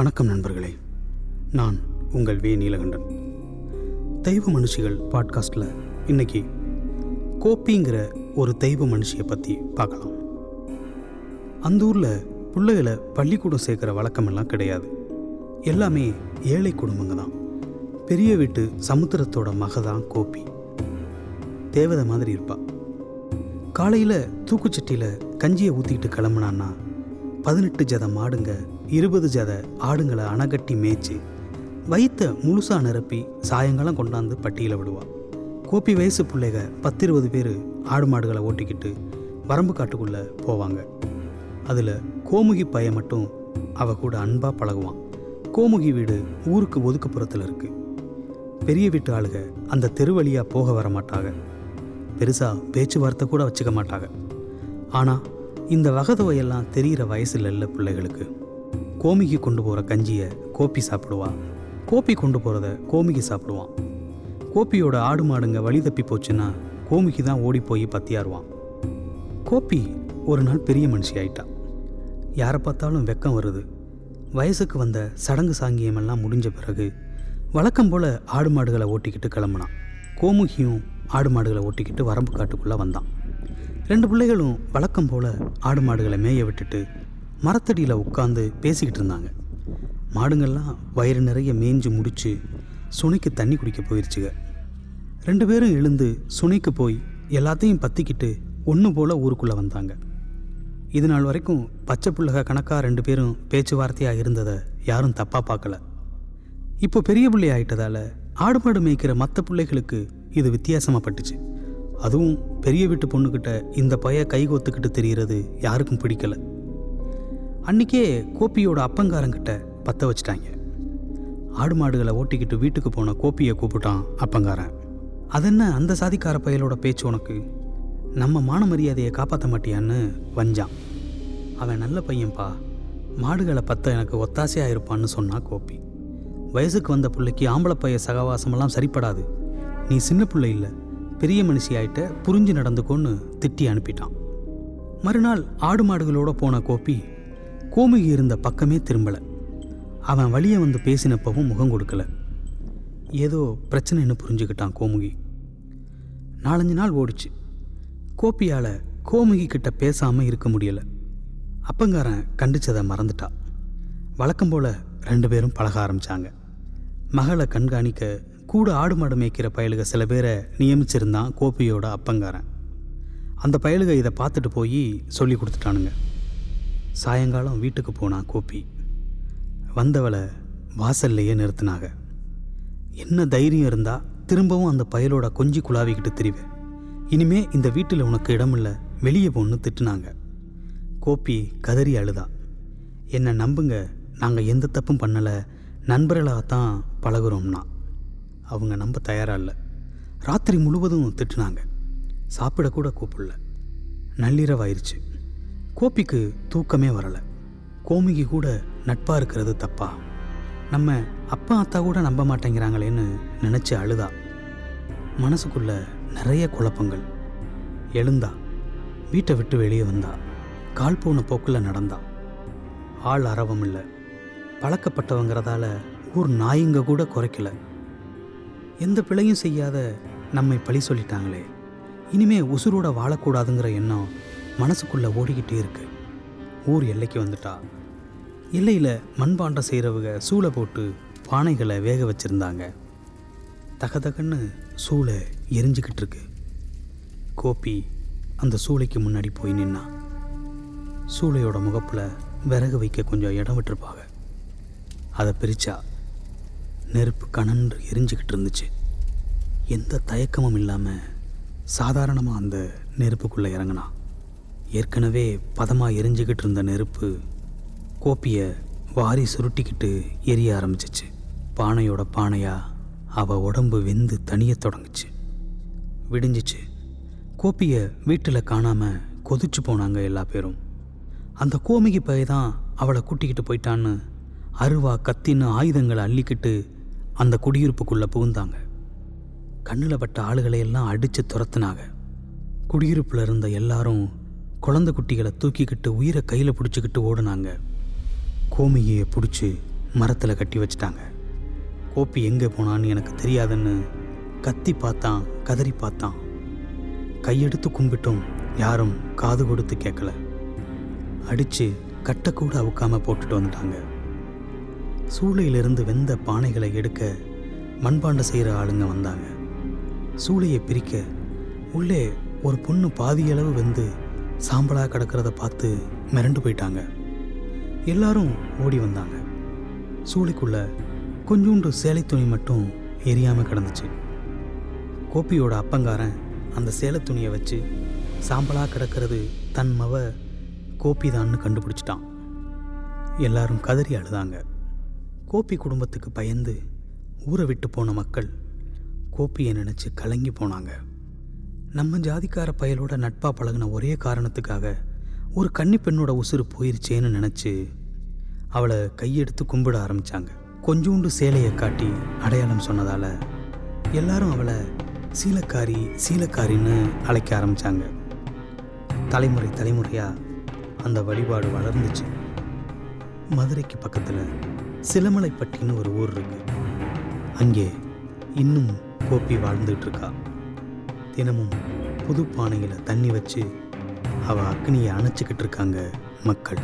வணக்கம் நண்பர்களே, நான் உங்கள் வே. நீலகண்டன். தெய்வ மனுஷிகள் பாட்காஸ்டில் இன்றைக்கி கோப்பிங்கிற ஒரு தெய்வ மனுஷியை பற்றி பார்க்கலாம். அந்த ஊரில் பிள்ளைகளை பள்ளிக்கூடம் சேர்க்குற வழக்கமெல்லாம் கிடையாது. எல்லாமே ஏழை குடும்பங்க தான். பெரிய வீட்டு சமுத்திரத்தோட மகதான் கோப்பி. தேவதை மாதிரி இருப்பாள். காலையில் தூக்குச்சட்டியில் கஞ்சியை ஊற்றிக்கிட்டு கிளம்புனான்னா 18 ஜத மாடுங்க 20 ஜத ஆடுங்களை அணைகட்டி மேய்ச்சி வயிற்றை முழுசாக நிரப்பி சாயங்காலம் கொண்டாந்து பட்டியில் விடுவாள். கோப்பி வயசு பிள்ளைக 10-20 பேர் ஆடு மாடுகளை ஓட்டிக்கிட்டு வரம்பு காட்டுக்குள்ளே போவாங்க. அதில் கோமுகி பையன் மட்டும் அவ கூட அன்பாக பழகுவான். கோமுகி வீடு ஊருக்கு ஒதுக்குப்புறத்தில் இருக்குது. பெரிய வீட்டு ஆளுக அந்த தெரு வழியாக போக வர மாட்டாங்க. பெருசாக பேச்சுவார்த்தை கூட வச்சுக்க மாட்டாங்க. ஆனால் இந்த வகதுவையெல்லாம் தெரிகிற வயசில் இல்லை பிள்ளைகளுக்கு. கோமிக்கு கொண்டு போகிற கஞ்சியை கோப்பி சாப்பிடுவான். கோப்பி கொண்டு போகிறத கோமிக்கு சாப்பிடுவான். கோப்பியோட ஆடு மாடுங்க வழி தப்பி போச்சுன்னா கோமிக்கு தான் ஓடி போய் பத்தியாருவான். கோப்பி ஒரு நாள் பெரிய மனுஷி ஆயிட்டான். யாரை பார்த்தாலும் வெக்கம் வருது. வயசுக்கு வந்த சடங்கு சாங்கியமெல்லாம் முடிஞ்ச பிறகு வழக்கம் போல் ஆடு மாடுகளை ஓட்டிக்கிட்டு கிளம்புனான். கோமுகியும் ஆடு மாடுகளை ஓட்டிக்கிட்டு வரம்பு காட்டுக்குள்ளே வந்தான். 2 பிள்ளைகளும் வழக்கம் போல் ஆடு மாடுகளை மேய விட்டுட்டு மரத்தடியில் உட்காந்து பேசிக்கிட்டு இருந்தாங்க. மாடுங்கள்லாம் வயிறு நிறைய மேய்ஞ்சு முடித்து சுனைக்கு தண்ணி குடிக்க போயிடுச்சுங்க. 2 பேரும் எழுந்து சுனைக்கு போய் எல்லாத்தையும் பற்றிக்கிட்டு 1 போல் ஊருக்குள்ளே வந்தாங்க. இது நாள் வரைக்கும் பச்சை பிள்ளைக கணக்காக 2 பேரும் பேச்சுவார்த்தையாக இருந்ததை யாரும் தப்பாக பார்க்கல. இப்போ பெரிய பிள்ளை ஆகிட்டதால் ஆடு மாடு மேய்க்கிற மற்ற பிள்ளைகளுக்கு இது வித்தியாசமாக பட்டுச்சு. அதுவும் பெரிய வீட்டு பொண்ணுக்கிட்ட இந்த பைய கைகோத்துக்கிட்டு தெரிகிறது யாருக்கும் பிடிக்கலை. அன்றைக்கே கோப்பியோட அப்பங்காரங்கிட்ட பற்ற வச்சுட்டாங்க. ஆடு மாடுகளை ஓட்டிக்கிட்டு வீட்டுக்கு போன கோப்பியை கூப்பிட்டான் அப்பங்காரன். அதென்ன அந்த சாதிக்கார பயலோட பேச்சு உனக்கு? நம்ம மான மரியாதையை காப்பாற்ற மாட்டியான்னு வஞ்சான். அவன் நல்ல பையன்பா, மாடுகளை பற்ற எனக்கு ஒத்தாசையாக இருப்பான்னு சொன்னான் கோப்பி. வயசுக்கு வந்த பிள்ளைக்கு ஆம்பளை பைய சகவாசமெல்லாம் சரிப்படாது. நீ சின்ன பிள்ளை இல்லை, பெரிய மனுஷி ஆகிட்ட, புரிஞ்சு நடந்துக்கோன்னு திட்டி அனுப்பிட்டான். மறுநாள் ஆடு மாடுகளோடு போன கோப்பி கோமுகி இருந்த பக்கமே திரும்பலை. அவன் வழியை வந்து பேசினப்பவும் முகம் கொடுக்கலை. ஏதோ பிரச்சனைன்னு புரிஞ்சுக்கிட்டான் கோமுகி. 4-5 நாள் ஓடிச்சு. கோப்பியால் கோமுகி கிட்ட பேசாமல் இருக்க முடியலை. அப்பங்காரன் கண்டிச்சதை மறந்துட்டா. வழக்கம் போல் 2 பேரும் பழக ஆரம்பித்தாங்க. மகளை கண்காணிக்க கூட ஆடு மாடு மேய்க்கிற பயலுக சில பேரை நியமிச்சிருந்தான் கோப்பியோட அப்பங்காரன். அந்த பயலுக இதை பார்த்துட்டு போய் சொல்லி கொடுத்துட்டானுங்க. சாயங்காலம் வீட்டுக்கு போனான் கோப்பி. வந்தவளை வாசல்லையே நிறுத்தினாங்க. என்ன தைரியம் இருந்தால் திரும்பவும் அந்த பயலோட கொஞ்சி குழாவிக்கிட்டு திரிவேன், இனிமே இந்த வீட்டில் உனக்கு இடமில்லை, வெளியே போன்னு திட்டுனாங்க. கோப்பி கதறி அழுதா. என்னை நம்புங்க, நாங்கள் எந்த தப்பும் பண்ணலை, நண்பர்களாகத்தான் பழகுறோம்னா. அவங்க நம்ப தயாராக இல்லை. ராத்திரி முழுவதும் திட்டுனாங்க. சாப்பிடக்கூட கூப்பிடல. நள்ளிரவாயிருச்சு. கோப்பிக்கு தூக்கமே வரலை. கோமிக்கு கூட நட்பாக இருக்கிறது தப்பா? நம்ம அப்பா அத்தா கூட நம்ப மாட்டேங்கிறாங்களேன்னு நினச்சி அழுதா. மனசுக்குள்ளே நிறைய குழப்பங்கள். எழுந்தா, வீட்டை விட்டு வெளியே வந்தா, கால் போன போக்கில் நடந்தா. ஆள் அரவம் இல்லை. பழக்கப்பட்டவங்கிறதால ஊர் நாய்ங்க கூட குறைக்கல. எந்த பிழையும் செய்யாத நம்மை பழி சொல்லிட்டாங்களே, இனிமே உசுரோட வாழக்கூடாதுங்கிற எண்ணம் மனசுக்குள்ளே ஓடிக்கிட்டே இருக்கு. ஊர் எல்லைக்கு வந்துட்டா. எல்லையில் மண்பாண்டம் செய்கிறவங்க சூளை போட்டு பானைகளை வேக வச்சுருந்தாங்க. தகதகன்னு சூளை எரிஞ்சிக்கிட்டு இருக்கு. கோப்பி அந்த சூளைக்கு முன்னாடி போய் நின்னா. சூளையோட முகப்பில் விறகு வைக்க கொஞ்சம் இடம் விட்டுருப்பாங்க. அதை பிரித்தா நெருப்பு கணன்று எரிஞ்சிக்கிட்டு இருந்துச்சு. எந்த தயக்கமும் இல்லாமல் சாதாரணமாக அந்த நெருப்புக்குள்ளே இறங்கினா. ஏற்கனவே பதமாக எரிஞ்சிக்கிட்டு இருந்த நெருப்பு கோப்பியை வாரி சுருட்டிக்கிட்டு எரிய ஆரம்பிச்சிச்சு. பானையோட பானையாக அவள் உடம்பு வெந்து தனிய தொடங்குச்சு. விடிஞ்சிச்சு. கோப்பியை வீட்டில் காணாமல் கொதிச்சு போனாங்க எல்லா பேரும். அந்த கோமிக்கு பையதான் அவளை கூட்டிக்கிட்டு போயிட்டான்னு அருவா கத்தின்னு ஆயுதங்களை அள்ளிக்கிட்டு அந்த குடியிருப்புக்குள்ளே புகுந்தாங்க. கண்ணில் பட்ட ஆளுகளையெல்லாம் அடித்து துரத்துனாங்க. குடியிருப்பில் இருந்த எல்லாரும் குழந்தை குட்டிகளை தூக்கிக்கிட்டு உயிரை கையில் பிடிச்சிக்கிட்டு ஓடினாங்க. கோமியை பிடிச்சி மரத்தில் கட்டி வச்சிட்டாங்க. கோப்பி எங்கே போனான்னு எனக்கு தெரியாதுன்னு கத்தி பார்த்தான், கதறி பார்த்தான். கையெடுத்து கும்பிட்டும் யாரும் காது கொடுத்து கேட்கல. அடித்து கட்டக்கூட அவுக்காமல் போட்டுட்டு வந்துட்டாங்க. சூளையிலிருந்து வெந்த பானைகளை எடுக்க மண்பாண்டம் செய்கிற ஆளுங்க வந்தாங்க. சூளையை பிரிக்க உள்ளே ஒரு பொண்ணு பாதியளவு வெந்து சாம்பலாக கிடக்கிறத பார்த்து மிரண்டு போயிட்டாங்க. எல்லாரும் ஓடி வந்தாங்க. சூளைக்குள்ள கொஞ்சோண்டு சேலை துணி மட்டும் எரியாமல் கிடந்துச்சு. கோப்பியோட அப்பங்காரன் அந்த சேலை துணியை வச்சு சாம்பலாக கிடக்கிறது தன் மவ கோப்பி தான்னு கண்டுபிடிச்சிட்டான். எல்லாரும் கதறி அழுதாங்க. கோப்பி குடும்பத்துக்கு பயந்து ஊரை விட்டு போன மக்கள் கோப்பியை நினச்சி கலங்கி போனாங்க. நம்ம ஜாதிக்கார பயலோட நட்பாக பழகின ஒரே காரணத்துக்காக ஒரு கன்னி பெண்ணோட உசுறு போயிருச்சேன்னு நினச்சி அவளை கையெடுத்து கும்பிட ஆரம்பித்தாங்க. கொஞ்சோண்டு சேலையை காட்டி அடையாளம் சொன்னதால் எல்லாரும் அவளை சீலக்காரி சீலக்காரின்னு அழைக்க ஆரம்பித்தாங்க. தலைமுறை தலைமுறையாக அந்த வழிபாடு வளர்ந்துச்சு. மதுரைக்கு பக்கத்தில் சிலமலைப்பட்டின்னு ஒரு ஊர் இருக்கு. அங்கே இன்னும் கோப்பி வாழ்ந்துகிட்ருக்கா. தினமும் புது பானையில் தண்ணி வச்சு அவள் அக்னியை அணைச்சிக்கிட்டு இருக்காங்க மக்கள்.